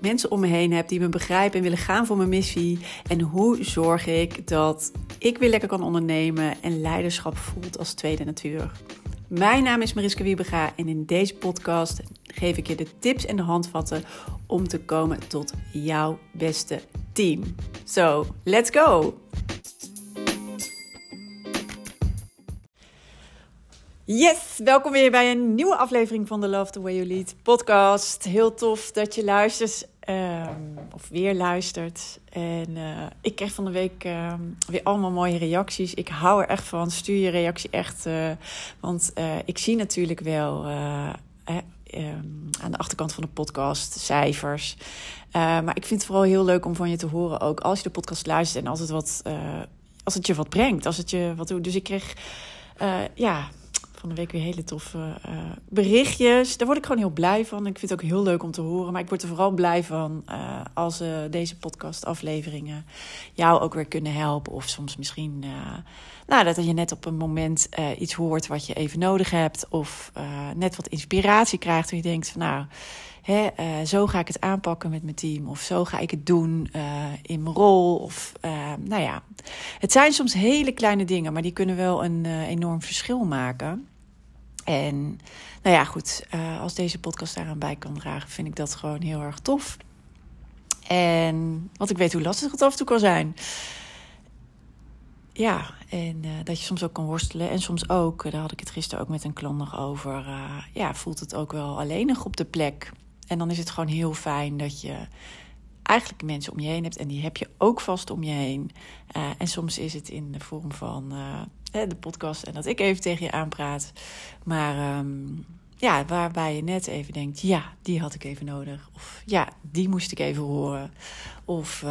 mensen om me heen heb die me begrijpen en willen gaan voor mijn missie? En hoe zorg ik dat ik weer lekker kan ondernemen en leiderschap voelt als tweede natuur? Mijn naam is Mariska Wiebega en in deze podcast geef ik je de tips en de handvatten om te komen tot jouw beste team. So, let's go! Yes, welkom weer bij een nieuwe aflevering van de Love The Way You Lead podcast. Heel tof dat je luistert, of weer luistert. En ik kreeg van de week weer allemaal mooie reacties. Ik hou er echt van, stuur je reactie echt. Want ik zie natuurlijk wel aan de achterkant van de podcast cijfers. Maar ik vind het vooral heel leuk om van je te horen ook. Als je de podcast luistert en als het je wat brengt, als het je wat doet. Dus ik kreeg van de week weer hele toffe berichtjes. Daar word ik gewoon heel blij van. Ik vind het ook heel leuk om te horen. Maar ik word er vooral blij van als deze podcastafleveringen jou ook weer kunnen helpen. Of soms misschien dat je net op een moment iets hoort wat je even nodig hebt. Of net wat inspiratie krijgt. En je denkt van zo ga ik het aanpakken met mijn team. Of zo ga ik het doen in mijn rol. Of het zijn soms hele kleine dingen. Maar die kunnen wel een enorm verschil maken. En als deze podcast daaraan bij kan dragen, vind ik dat gewoon heel erg tof. En want ik weet hoe lastig het af en toe kan zijn. Ja, en dat je soms ook kan worstelen. En soms ook, daar had ik het gisteren ook met een klant nog over, voelt het ook wel alleenig op de plek. En dan is het gewoon heel fijn dat je eigenlijk mensen om je heen hebt. En die heb je ook vast om je heen. En soms is het in de vorm van de podcast en dat ik even tegen je aanpraat. Maar waarbij je net even denkt, ja, die had ik even nodig. Of ja, die moest ik even horen. Of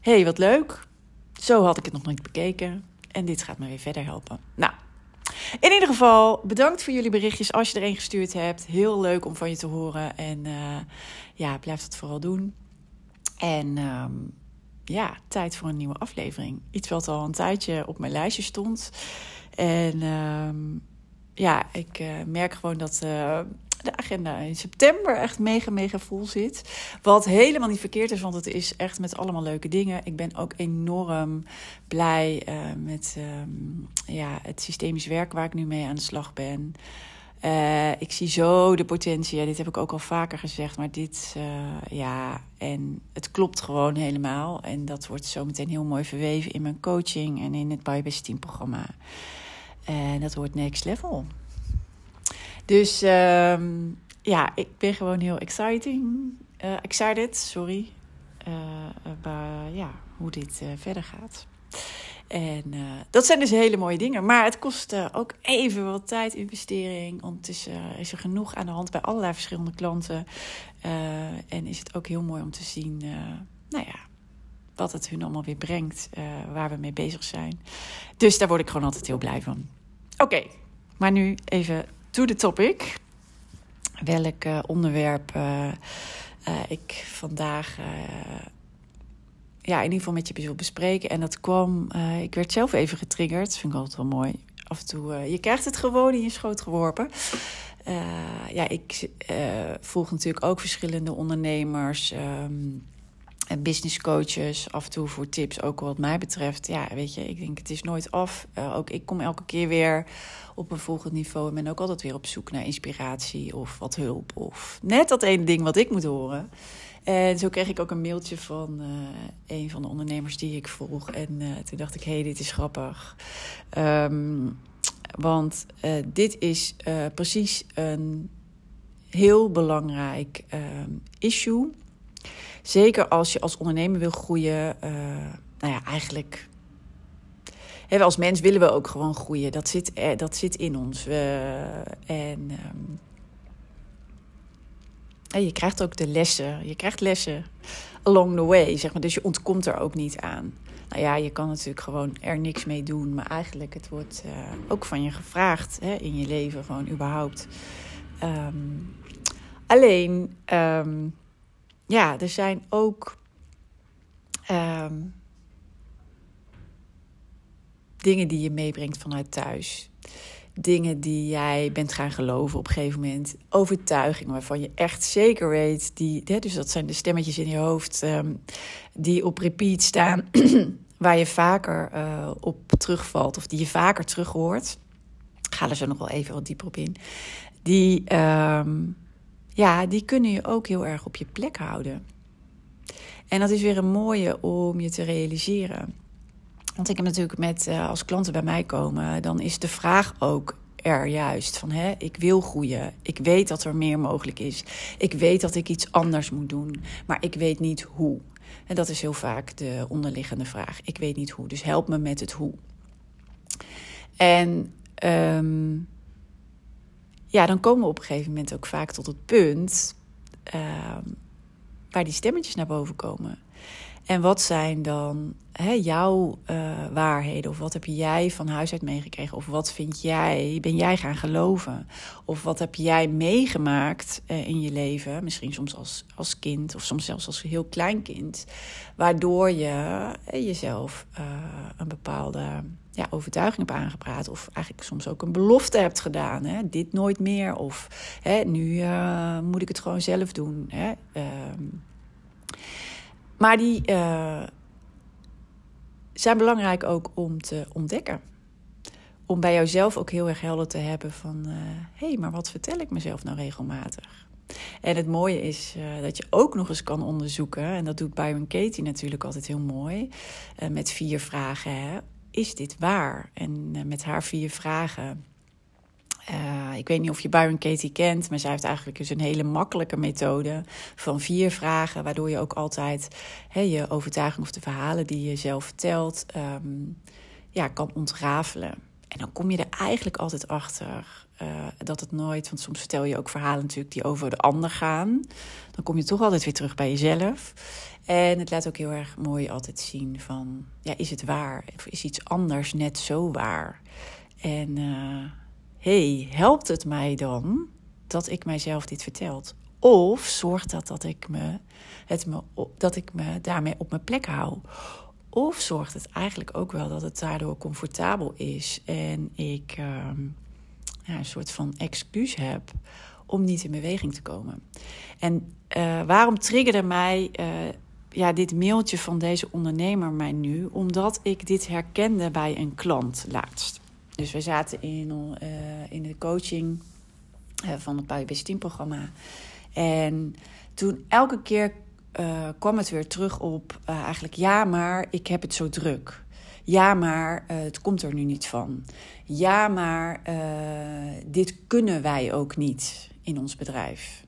hey, wat leuk. Zo had ik het nog niet bekeken. En dit gaat me weer verder helpen. Nou, in ieder geval, bedankt voor jullie berichtjes als je er een gestuurd hebt. Heel leuk om van je te horen. En blijf dat vooral doen. En tijd voor een nieuwe aflevering. Iets wat al een tijdje op mijn lijstje stond. En ik merk gewoon dat de agenda in september echt mega, mega vol zit. Wat helemaal niet verkeerd is, want het is echt met allemaal leuke dingen. Ik ben ook enorm blij met het systemisch werk waar ik nu mee aan de slag ben. Ik zie zo de potentie. Ja, dit heb ik ook al vaker gezegd, maar en het klopt gewoon helemaal. En dat wordt zo meteen heel mooi verweven in mijn coaching en in het BijBest Team programma. En dat wordt next level. Dus ik ben gewoon heel excited hoe dit verder gaat. En dat zijn dus hele mooie dingen. Maar het kost ook even wat tijdinvestering. Ondertussen is er genoeg aan de hand bij allerlei verschillende klanten. En is het ook heel mooi om te zien wat het hun allemaal weer brengt. Waar we mee bezig zijn. Dus daar word ik gewoon altijd heel blij van. Oké, maar nu even to the topic. Welk onderwerp ik vandaag in ieder geval met je wil bespreken. En dat kwam, ik werd zelf even getriggerd. Dat vind ik altijd wel mooi. Af en toe, je krijgt het gewoon in je schoot geworpen. Ik volg natuurlijk ook verschillende ondernemers, business coaches, af en toe voor tips, ook wat mij betreft. Ja, weet je, ik denk het is nooit af. Ook ik kom elke keer weer op een volgend niveau en ben ook altijd weer op zoek naar inspiratie of wat hulp. Of net dat ene ding wat ik moet horen. En zo kreeg ik ook een mailtje van een van de ondernemers die ik volg. En toen dacht ik, hey, dit is grappig. Want dit is precies een heel belangrijk issue. Zeker als je als ondernemer wil groeien. Eigenlijk, als mens willen we ook gewoon groeien. Dat zit in ons. Je krijgt lessen along the way, zeg maar. Dus je ontkomt er ook niet aan. Nou ja, je kan natuurlijk gewoon er niks mee doen. Maar eigenlijk, het wordt ook van je gevraagd, hè, in je leven gewoon überhaupt. Alleen, ja, er zijn ook dingen die je meebrengt vanuit thuis. Dingen die jij bent gaan geloven op een gegeven moment. Overtuigingen waarvan je echt zeker weet. Dus dat zijn de stemmetjes in je hoofd die op repeat staan. Waar je vaker op terugvalt of die je vaker terug hoort. Ik ga er zo nog wel even wat dieper op in. Die kunnen je ook heel erg op je plek houden. En dat is weer een mooie om je te realiseren. Want ik heb natuurlijk als klanten bij mij komen, dan is de vraag ook er juist van, hè, ik wil groeien. Ik weet dat er meer mogelijk is. Ik weet dat ik iets anders moet doen, maar ik weet niet hoe. En dat is heel vaak de onderliggende vraag. Ik weet niet hoe, dus help me met het hoe. En dan komen we op een gegeven moment ook vaak tot het punt waar die stemmetjes naar boven komen. En wat zijn dan jouw waarheden? Of wat heb jij van huis uit meegekregen? Of wat ben jij gaan geloven? Of wat heb jij meegemaakt in je leven? Misschien soms als kind of soms zelfs als heel klein kind. Waardoor je jezelf een bepaalde overtuiging hebt aangepraat. Of eigenlijk soms ook een belofte hebt gedaan. Hè? Dit nooit meer. Of nu moet ik het gewoon zelf doen. Hè? Maar die zijn belangrijk ook om te ontdekken. Om bij jouzelf ook heel erg helder te hebben van... maar wat vertel ik mezelf nou regelmatig? En het mooie is dat je ook nog eens kan onderzoeken... en dat doet Byron Katie natuurlijk altijd heel mooi... met 4 vragen, hè? Is dit waar? En met haar 4 vragen... ik weet niet of je Byron Katie kent, maar zij heeft eigenlijk dus een hele makkelijke methode van 4 vragen, waardoor je ook altijd je overtuiging of de verhalen die je zelf vertelt kan ontrafelen. En dan kom je er eigenlijk altijd achter dat het nooit, want soms vertel je ook verhalen natuurlijk die over de ander gaan. Dan kom je toch altijd weer terug bij jezelf. En het laat ook heel erg mooi altijd zien van, is het waar? Of is iets anders net zo waar? En... helpt het mij dan dat ik mijzelf dit vertel? Of zorgt dat ik me daarmee op mijn plek hou? Of zorgt het eigenlijk ook wel dat het daardoor comfortabel is... en ik een soort van excuus heb om niet in beweging te komen? En waarom triggerde mij... dit mailtje van deze ondernemer mij nu... omdat ik dit herkende bij een klant laatst. Dus we zaten in de coaching van het BijBest Team programma. En toen elke keer kwam het weer terug op eigenlijk... ja, maar ik heb het zo druk. Ja, maar het komt er nu niet van. Ja, maar dit kunnen wij ook niet in ons bedrijf.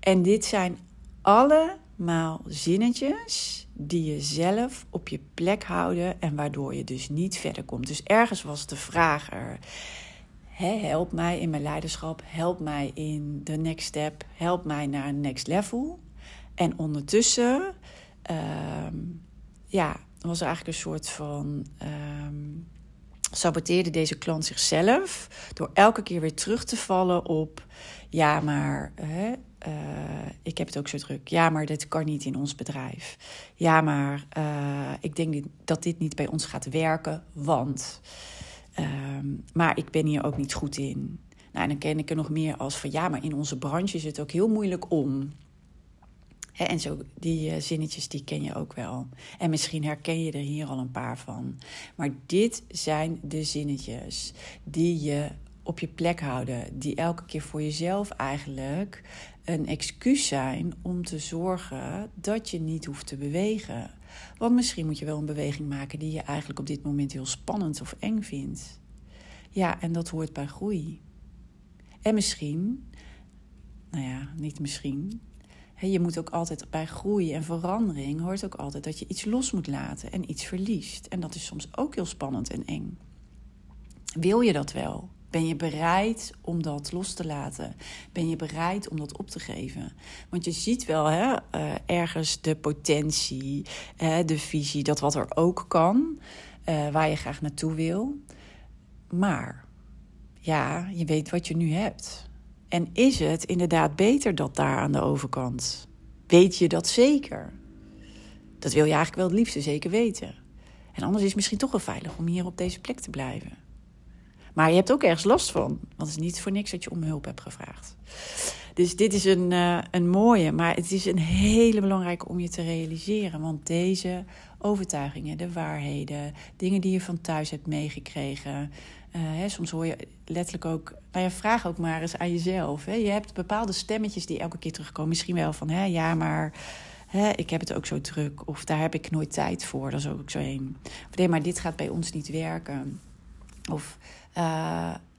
En dit zijn allemaal zinnetjes... die je zelf op je plek houden en waardoor je dus niet verder komt. Dus ergens was de vraag er. Help mij in mijn leiderschap, help mij in de next step, help mij naar een next level. En ondertussen was er eigenlijk een soort van... saboteerde deze klant zichzelf door elke keer weer terug te vallen op... ja, maar... ik heb het ook zo druk. Ja, maar dit kan niet in ons bedrijf. Ja, maar ik denk dat dit niet bij ons gaat werken, want... maar ik ben hier ook niet goed in. Nou, en dan ken ik er nog meer als van... ja, maar in onze branche is het ook heel moeilijk om... He, en zo die zinnetjes, die ken je ook wel. En misschien herken je er hier al een paar van. Maar dit zijn de zinnetjes die je op je plek houden. Die elke keer voor jezelf eigenlijk een excuus zijn om te zorgen dat je niet hoeft te bewegen. Want misschien moet je wel een beweging maken die je eigenlijk op dit moment heel spannend of eng vindt. Ja, en dat hoort bij groei. En misschien, niet misschien... je moet ook altijd bij groei en verandering hoort ook altijd dat je iets los moet laten en iets verliest. En dat is soms ook heel spannend en eng. Wil je dat wel? Ben je bereid om dat los te laten? Ben je bereid om dat op te geven? Want je ziet wel ergens de potentie, de visie, dat wat er ook kan, waar je graag naartoe wil. Maar ja, je weet wat je nu hebt. En is het inderdaad beter dat daar aan de overkant? Weet je dat zeker? Dat wil je eigenlijk wel het liefste zeker weten. En anders is het misschien toch wel veilig om hier op deze plek te blijven. Maar je hebt ook ergens last van. Want het is niet voor niks dat je om hulp hebt gevraagd. Dus dit is een mooie, maar het is een hele belangrijke om je te realiseren. Want deze overtuigingen, de waarheden, dingen die je van thuis hebt meegekregen. Soms hoor je letterlijk ook, vraag ook maar eens aan jezelf. Hè. Je hebt bepaalde stemmetjes die elke keer terugkomen. Misschien wel van, ja, maar ik heb het ook zo druk. Of daar heb ik nooit tijd voor, dat is ook zo een. Of nee, maar dit gaat bij ons niet werken. Of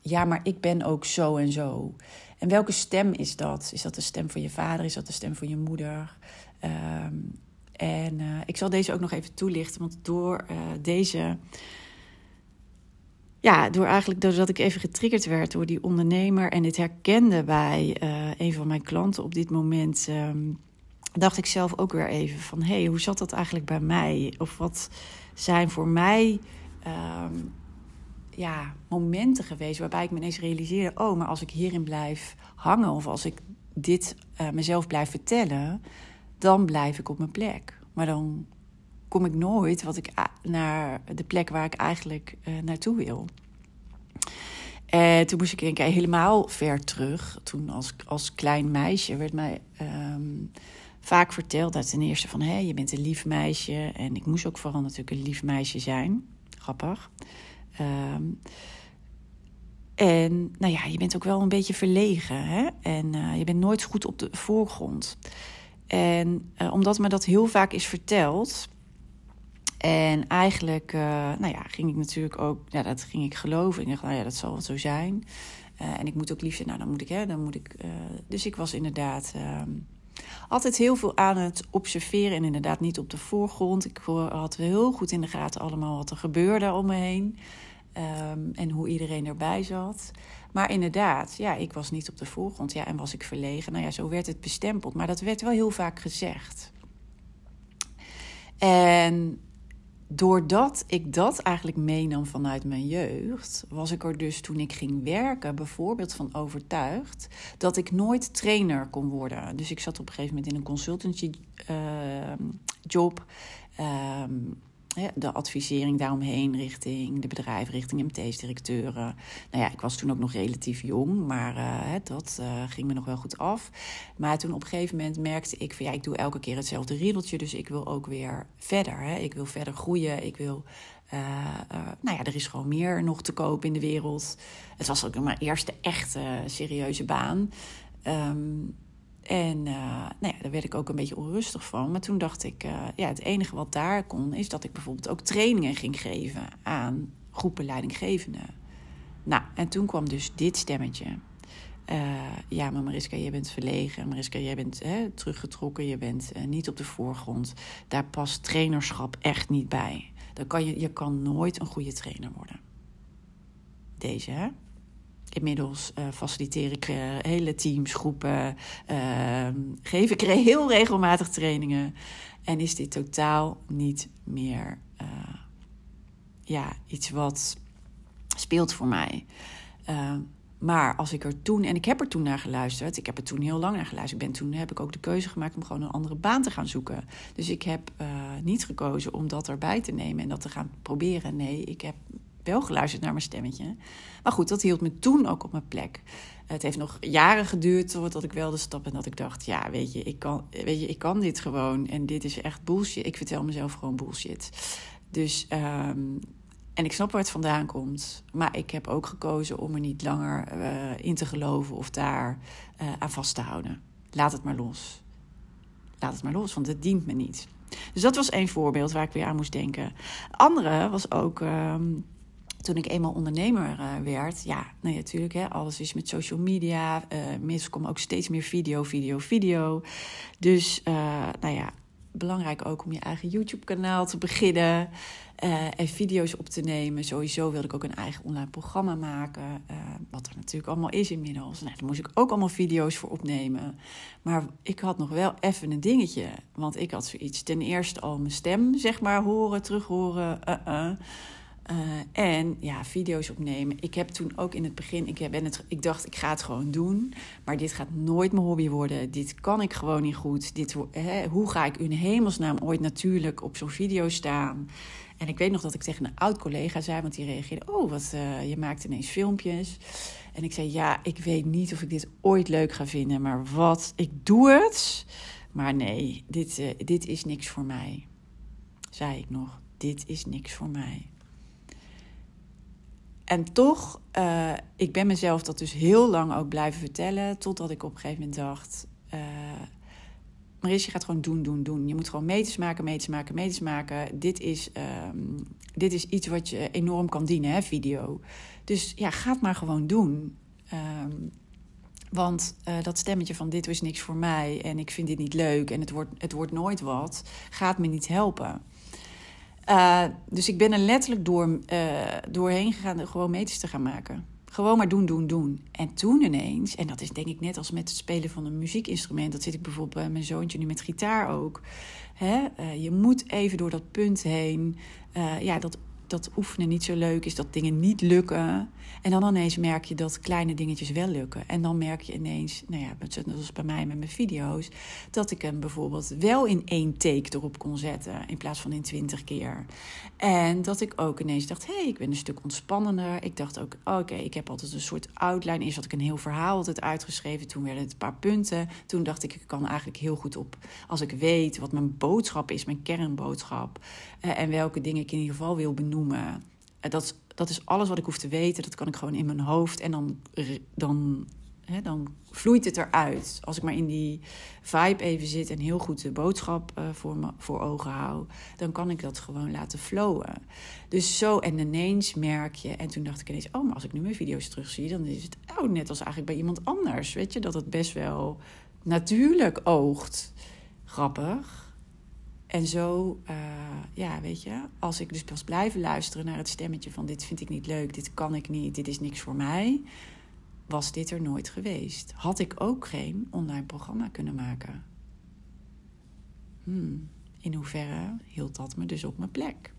ja, maar ik ben ook zo en zo. En welke stem is dat? Is dat de stem van je vader? Is dat de stem van je moeder? Ik zal deze ook nog even toelichten. Want door deze... Ja, doordat ik even getriggerd werd door die ondernemer... en dit herkende bij een van mijn klanten op dit moment... dacht ik zelf ook weer even van... hé, hoe zat dat eigenlijk bij mij? Of wat zijn voor mij... momenten geweest waarbij ik me ineens realiseerde... oh, maar als ik hierin blijf hangen of als ik dit mezelf blijf vertellen... dan blijf ik op mijn plek. Maar dan kom ik nooit naar de plek waar ik eigenlijk naartoe wil. En toen moest ik denken, helemaal ver terug. Toen als klein meisje werd mij vaak verteld... dat ten eerste van, je bent een lief meisje. En ik moest ook vooral natuurlijk een lief meisje zijn. Grappig. En nou ja, je bent ook wel een beetje verlegen. Hè? En je bent nooit goed op de voorgrond. En omdat me dat heel vaak is verteld... en eigenlijk ging ik natuurlijk ook... ja, dat ging ik geloven. Ik dacht, dat zal wel zo zijn. En ik moet ook lief zijn. Nou, dan moet ik... dus ik was inderdaad... altijd heel veel aan het observeren en inderdaad niet op de voorgrond. Ik had heel goed in de gaten allemaal wat er gebeurde om me heen. En hoe iedereen erbij zat. Maar inderdaad, ja, ik was niet op de voorgrond. Ja, en was ik verlegen. Nou ja, zo werd het bestempeld. Maar dat werd wel heel vaak gezegd. En doordat ik dat eigenlijk meenam vanuit mijn jeugd... was ik er dus toen ik ging werken bijvoorbeeld van overtuigd... dat ik nooit trainer kon worden. Dus ik zat op een gegeven moment in een consultancy job. De advisering daaromheen richting de bedrijven, richting MT's-directeuren. Nou ja, ik was toen ook nog relatief jong, maar dat ging me nog wel goed af. Maar toen op een gegeven moment merkte ik van... ja, ik doe elke keer hetzelfde riedeltje, dus ik wil ook weer verder. Hè? Ik wil verder groeien, ik wil... er is gewoon meer nog te koop in de wereld. Het was ook mijn eerste echte serieuze baan. Daar werd ik ook een beetje onrustig van. Maar toen dacht ik, het enige wat daar kon... is dat ik bijvoorbeeld ook trainingen ging geven aan groepen leidinggevenden. Nou, en toen kwam dus dit stemmetje. Maar Mariska, je bent verlegen. Mariska, jij bent teruggetrokken. Je bent niet op de voorgrond. Daar past trainerschap echt niet bij. Dan kan je kan nooit een goede trainer worden. Deze, hè? Inmiddels faciliteer ik hele teams, groepen, geef ik heel regelmatig trainingen. En is dit totaal niet meer iets wat speelt voor mij. Maar als ik er toen, en ik heb er toen naar geluisterd, ik heb er toen heel lang naar geluisterd. Toen heb ik ook de keuze gemaakt om gewoon een andere baan te gaan zoeken. Dus ik heb niet gekozen om dat erbij te nemen en dat te gaan proberen. Nee, ik heb... wel geluisterd naar mijn stemmetje. Maar goed, dat hield me toen ook op mijn plek. Het heeft nog jaren geduurd voordat ik wel de stap... en dat ik dacht, ja, weet je, ik kan dit gewoon. En dit is echt bullshit. Ik vertel mezelf gewoon bullshit. Dus, en ik snap waar het vandaan komt. Maar ik heb ook gekozen om er niet langer in te geloven... of daar aan vast te houden. Laat het maar los. Laat het maar los, want het dient me niet. Dus dat was één voorbeeld waar ik weer aan moest denken. Andere was ook... toen ik eenmaal ondernemer werd, natuurlijk, hè, alles is met social media. Mensen komen ook steeds meer video. Dus, belangrijk ook om je eigen YouTube-kanaal te beginnen. En video's op te nemen. Sowieso wilde ik ook een eigen online programma maken. Wat er natuurlijk allemaal is inmiddels. Nou, daar moest ik ook allemaal video's voor opnemen. Maar ik had nog wel even een dingetje. Want ik had zoiets. Ten eerste al mijn stem, zeg maar, horen, terughoren. En ja, video's opnemen. Ik heb toen ook in het begin... Ik dacht, ik ga het gewoon doen. Maar dit gaat nooit mijn hobby worden. Dit kan ik gewoon niet goed. Hoe ga ik in hemelsnaam ooit natuurlijk op zo'n video staan? En ik weet nog dat ik tegen een oud-collega zei... want die reageerde... je maakt ineens filmpjes. En ik zei, ja, ik weet niet of ik dit ooit leuk ga vinden... maar wat, ik doe het. Maar nee, dit is niks voor mij. Zei ik nog, dit is niks voor mij. En toch, ik ben mezelf dat dus heel lang ook blijven vertellen... totdat ik op een gegeven moment dacht... Maris, je gaat gewoon doen. Je moet gewoon meters maken. Dit is iets wat je enorm kan dienen, hè, video. Dus ja, ga het maar gewoon doen. Want dat stemmetje van dit is niks voor mij... en ik vind dit niet leuk en het wordt nooit wat... gaat me niet helpen. Dus ik ben er letterlijk doorheen gegaan... gewoon meters te gaan maken. Gewoon maar doen. En toen ineens, en dat is denk ik net als met het spelen van een muziekinstrument... dat zit ik bijvoorbeeld bij mijn zoontje nu met gitaar ook. Je moet even door dat punt heen. Dat oefenen niet zo leuk is, dat dingen niet lukken. En dan ineens merk je dat kleine dingetjes wel lukken. En dan merk je ineens, zoals bij mij met mijn video's... dat ik hem bijvoorbeeld wel in 1 take erop kon zetten... in plaats van in 20 keer. En dat ik ook ineens dacht, ik ben een stuk ontspannender. Ik dacht ook, ik heb altijd een soort outline. Eerst had ik een heel verhaal altijd uitgeschreven. Toen werden het een paar punten. Toen dacht ik kan eigenlijk heel goed op... als ik weet wat mijn boodschap is, mijn kernboodschap... en welke dingen ik in ieder geval wil benoemen... Dat is alles wat ik hoef te weten. Dat kan ik gewoon in mijn hoofd. En dan vloeit het eruit. Als ik maar in die vibe even zit... en heel goed de boodschap voor ogen hou... dan kan ik dat gewoon laten flowen. Dus zo en ineens merk je... en toen dacht ik ineens... maar als ik nu mijn video's terugzie... dan is het net als eigenlijk bij iemand anders. Weet je, dat het best wel natuurlijk oogt. Grappig. En zo, als ik dus pas blijven luisteren naar het stemmetje van... dit vind ik niet leuk, dit kan ik niet, dit is niks voor mij... was dit er nooit geweest. Had ik ook geen online programma kunnen maken. In hoeverre hield dat me dus op mijn plek?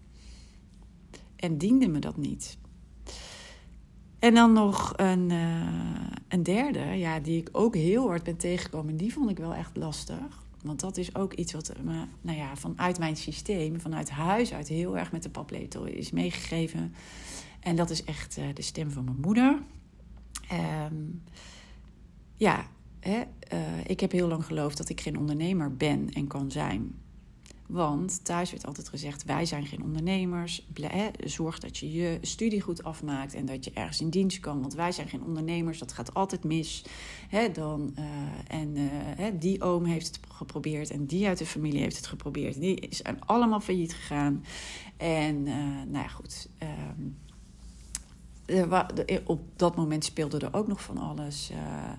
En diende me dat niet. En dan nog een derde, die ik ook heel hard ben tegengekomen... en die vond ik wel echt lastig... Want dat is ook iets wat me, vanuit mijn systeem, vanuit huis uit heel erg met de paplepel is meegegeven. En dat is echt de stem van mijn moeder. Ik heb heel lang geloofd dat ik geen ondernemer ben en kan zijn. Want thuis werd altijd gezegd, wij zijn geen ondernemers. Zorg dat je je studie goed afmaakt en dat je ergens in dienst kan. Want wij zijn geen ondernemers, dat gaat altijd mis. Die oom heeft het geprobeerd en die uit de familie heeft het geprobeerd. Die zijn allemaal failliet gegaan. En goed... op dat moment speelde er ook nog van alles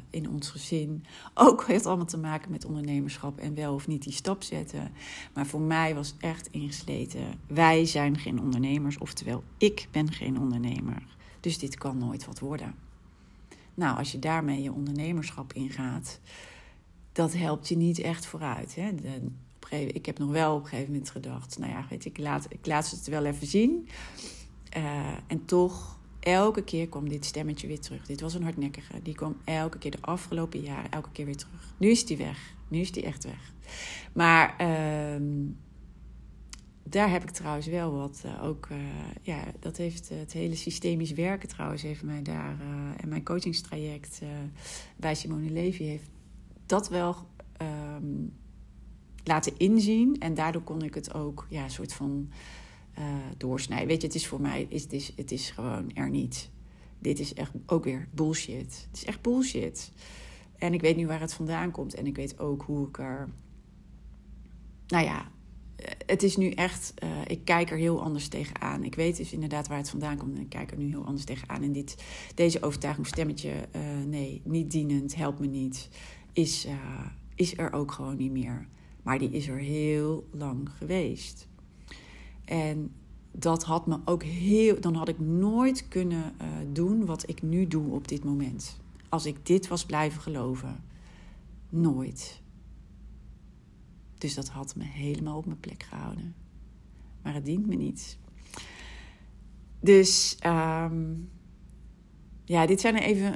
in ons gezin. Ook heeft allemaal te maken met ondernemerschap en wel of niet die stap zetten. Maar voor mij was echt ingesleten, wij zijn geen ondernemers. Oftewel, ik ben geen ondernemer. Dus dit kan nooit wat worden. Nou, als je daarmee je ondernemerschap ingaat, dat helpt je niet echt vooruit. Hè? Ik heb nog wel op een gegeven moment gedacht, ik laat het wel even zien. En toch... Elke keer kwam dit stemmetje weer terug. Dit was een hardnekkige. Die kwam elke keer de afgelopen jaren weer terug. Nu is die weg. Nu is die echt weg. Maar daar heb ik trouwens wel wat. Dat heeft het hele systemisch werken trouwens. Heeft mij daar en mijn coachingstraject bij Simone Levy heeft dat wel laten inzien. En daardoor kon ik het ook een soort van... doorsnijden. Weet je, het is voor mij... Het is gewoon er niet. Dit is echt ook weer bullshit. Het is echt bullshit. En ik weet nu waar het vandaan komt. En ik weet ook hoe ik er... het is nu echt... ik kijk er heel anders tegenaan. Ik weet dus inderdaad waar het vandaan komt. En ik kijk er nu heel anders tegenaan. En deze overtuiging, stemmetje... nee, niet dienend, help me niet... is er ook gewoon niet meer... Maar die is er heel lang geweest. En dat had me ook dan had ik nooit kunnen doen wat ik nu doe op dit moment. Als ik dit was blijven geloven. Nooit. Dus dat had me helemaal op mijn plek gehouden. Maar het dient me niet. Dus ja, dit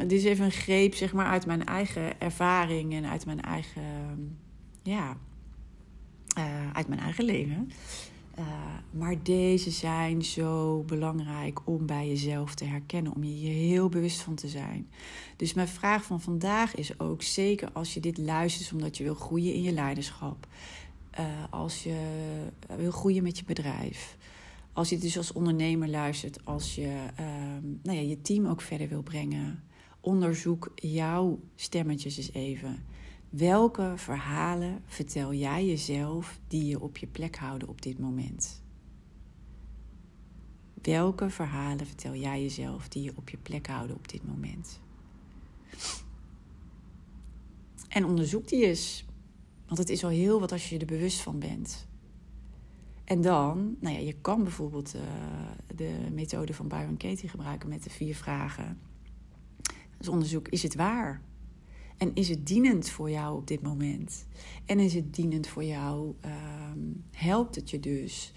is even een greep, zeg maar, uit mijn eigen ervaring en uit mijn eigen, ja, uit mijn eigen leven. Maar deze zijn zo belangrijk om bij jezelf te herkennen, om je hier heel bewust van te zijn. Dus mijn vraag van vandaag is ook, zeker als je dit luistert omdat je wil groeien in je leiderschap, als je wil groeien met je bedrijf, als je dus als ondernemer luistert, als je je team ook verder wil brengen, onderzoek jouw stemmetjes eens even. Welke verhalen vertel jij jezelf die je op je plek houden op dit moment? Welke verhalen vertel jij jezelf die je op je plek houden op dit moment? En onderzoek die eens. Want het is al heel wat als je er bewust van bent. En dan, je kan bijvoorbeeld de methode van Byron Katie gebruiken met de 4 vragen. Dus onderzoek, is het waar? En is het dienend voor jou op dit moment? En is het dienend voor jou? Helpt het je dus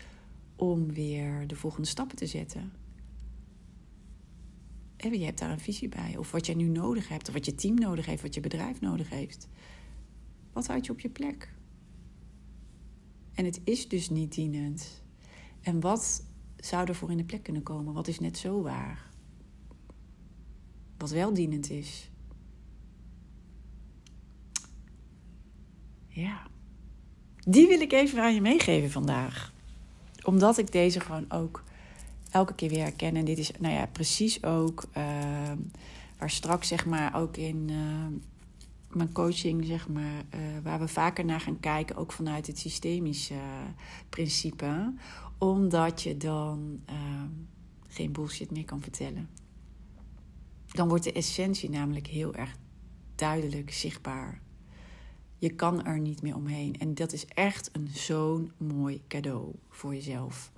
om weer de volgende stappen te zetten? En je hebt daar een visie bij. Of wat jij nu nodig hebt. Of wat je team nodig heeft. Wat je bedrijf nodig heeft. Wat houdt je op je plek? En het is dus niet dienend. En wat zou ervoor in de plek kunnen komen? Wat is net zo waar? Wat wel dienend is. Ja, die wil ik even aan je meegeven vandaag. Omdat ik deze gewoon ook elke keer weer herken. En dit is precies ook waar straks, zeg maar, ook in mijn coaching, zeg maar, waar we vaker naar gaan kijken, ook vanuit het systemische principe. Omdat je dan geen bullshit meer kan vertellen. Dan wordt de essentie namelijk heel erg duidelijk zichtbaar. Je kan er niet meer omheen. En dat is echt zo'n mooi cadeau voor jezelf.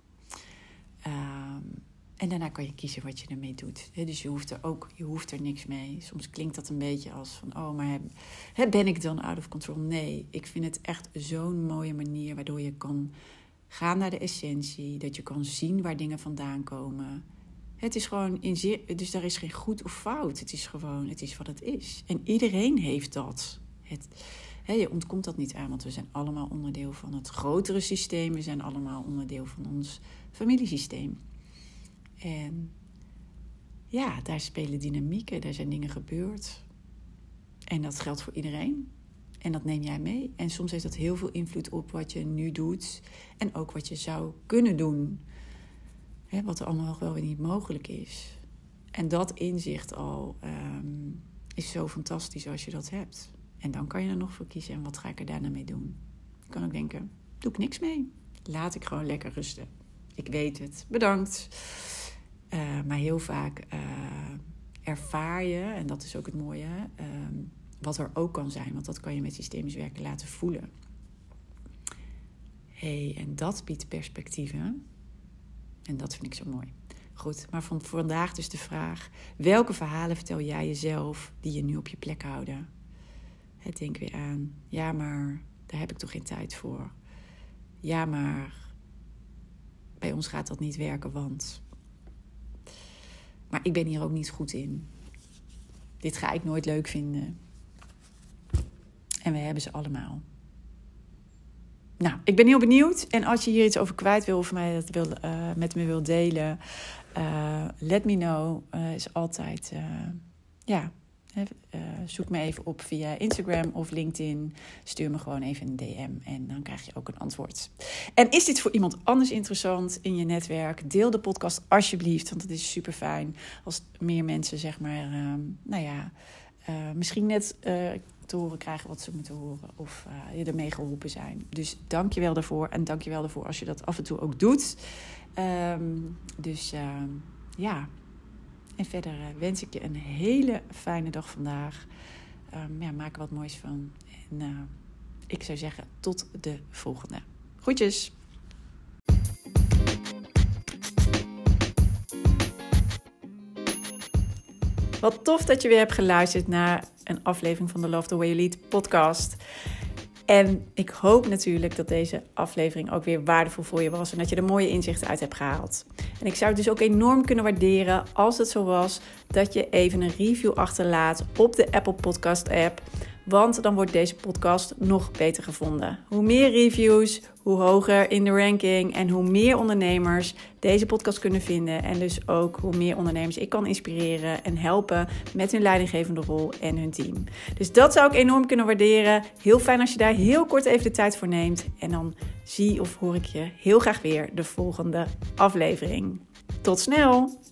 En daarna kan je kiezen wat je ermee doet. Dus je hoeft er niks mee. Soms klinkt dat een beetje als van, oh, maar ben ik dan out of control? Nee, ik vind het echt zo'n mooie manier waardoor je kan gaan naar de essentie. Dat je kan zien waar dingen vandaan komen. Het is gewoon, dus daar is geen goed of fout. Het is gewoon, het is wat het is. En iedereen heeft dat. Je ontkomt dat niet aan, want we zijn allemaal onderdeel van het grotere systeem. We zijn allemaal onderdeel van ons familiesysteem. En ja, daar spelen dynamieken, daar zijn dingen gebeurd. En dat geldt voor iedereen. En dat neem jij mee. En soms heeft dat heel veel invloed op wat je nu doet. En ook wat je zou kunnen doen. Wat er allemaal wel weer niet mogelijk is. En dat inzicht al is zo fantastisch als je dat hebt. En dan kan je er nog voor kiezen. En wat ga ik er daarna mee doen? Je kan ook denken, doe ik niks mee. Laat ik gewoon lekker rusten. Ik weet het. Bedankt. Maar heel vaak ervaar je, en dat is ook het mooie, wat er ook kan zijn. Want dat kan je met systemisch werken laten voelen. En dat biedt perspectieven. En dat vind ik zo mooi. Goed, maar voor vandaag dus de vraag. Welke verhalen vertel jij jezelf die je nu op je plek houden? Denk weer aan, ja, maar daar heb ik toch geen tijd voor. Ja, maar bij ons gaat dat niet werken, want... Maar ik ben hier ook niet goed in. Dit ga ik nooit leuk vinden. En we hebben ze allemaal. Nou, ik ben heel benieuwd. En als je hier iets over kwijt wil of met me wil delen... let me know. Is altijd... zoek me even op via Instagram of LinkedIn. Stuur me gewoon even een DM en dan krijg je ook een antwoord. En is dit voor iemand anders interessant in je netwerk? Deel de podcast alsjeblieft, want het is super fijn als meer mensen, zeg maar, misschien net te horen krijgen wat ze moeten horen of je ermee geholpen zijn. Dus dank je wel daarvoor en dank je wel daarvoor als je dat af en toe ook doet. En verder wens ik je een hele fijne dag vandaag. Maak er wat moois van. En ik zou zeggen tot de volgende. Groetjes! Wat tof dat je weer hebt geluisterd naar een aflevering van de Love The Way You Lead podcast. En ik hoop natuurlijk dat deze aflevering ook weer waardevol voor je was en dat je er mooie inzichten uit hebt gehaald. En ik zou het dus ook enorm kunnen waarderen als het zo was dat je even een review achterlaat op de Apple Podcast app. Want dan wordt deze podcast nog beter gevonden. Hoe meer reviews, hoe hoger in de ranking en hoe meer ondernemers deze podcast kunnen vinden. En dus ook hoe meer ondernemers ik kan inspireren en helpen met hun leidinggevende rol en hun team. Dus dat zou ik enorm kunnen waarderen. Heel fijn als je daar heel kort even de tijd voor neemt. En dan zie of hoor ik je heel graag weer de volgende aflevering. Tot snel!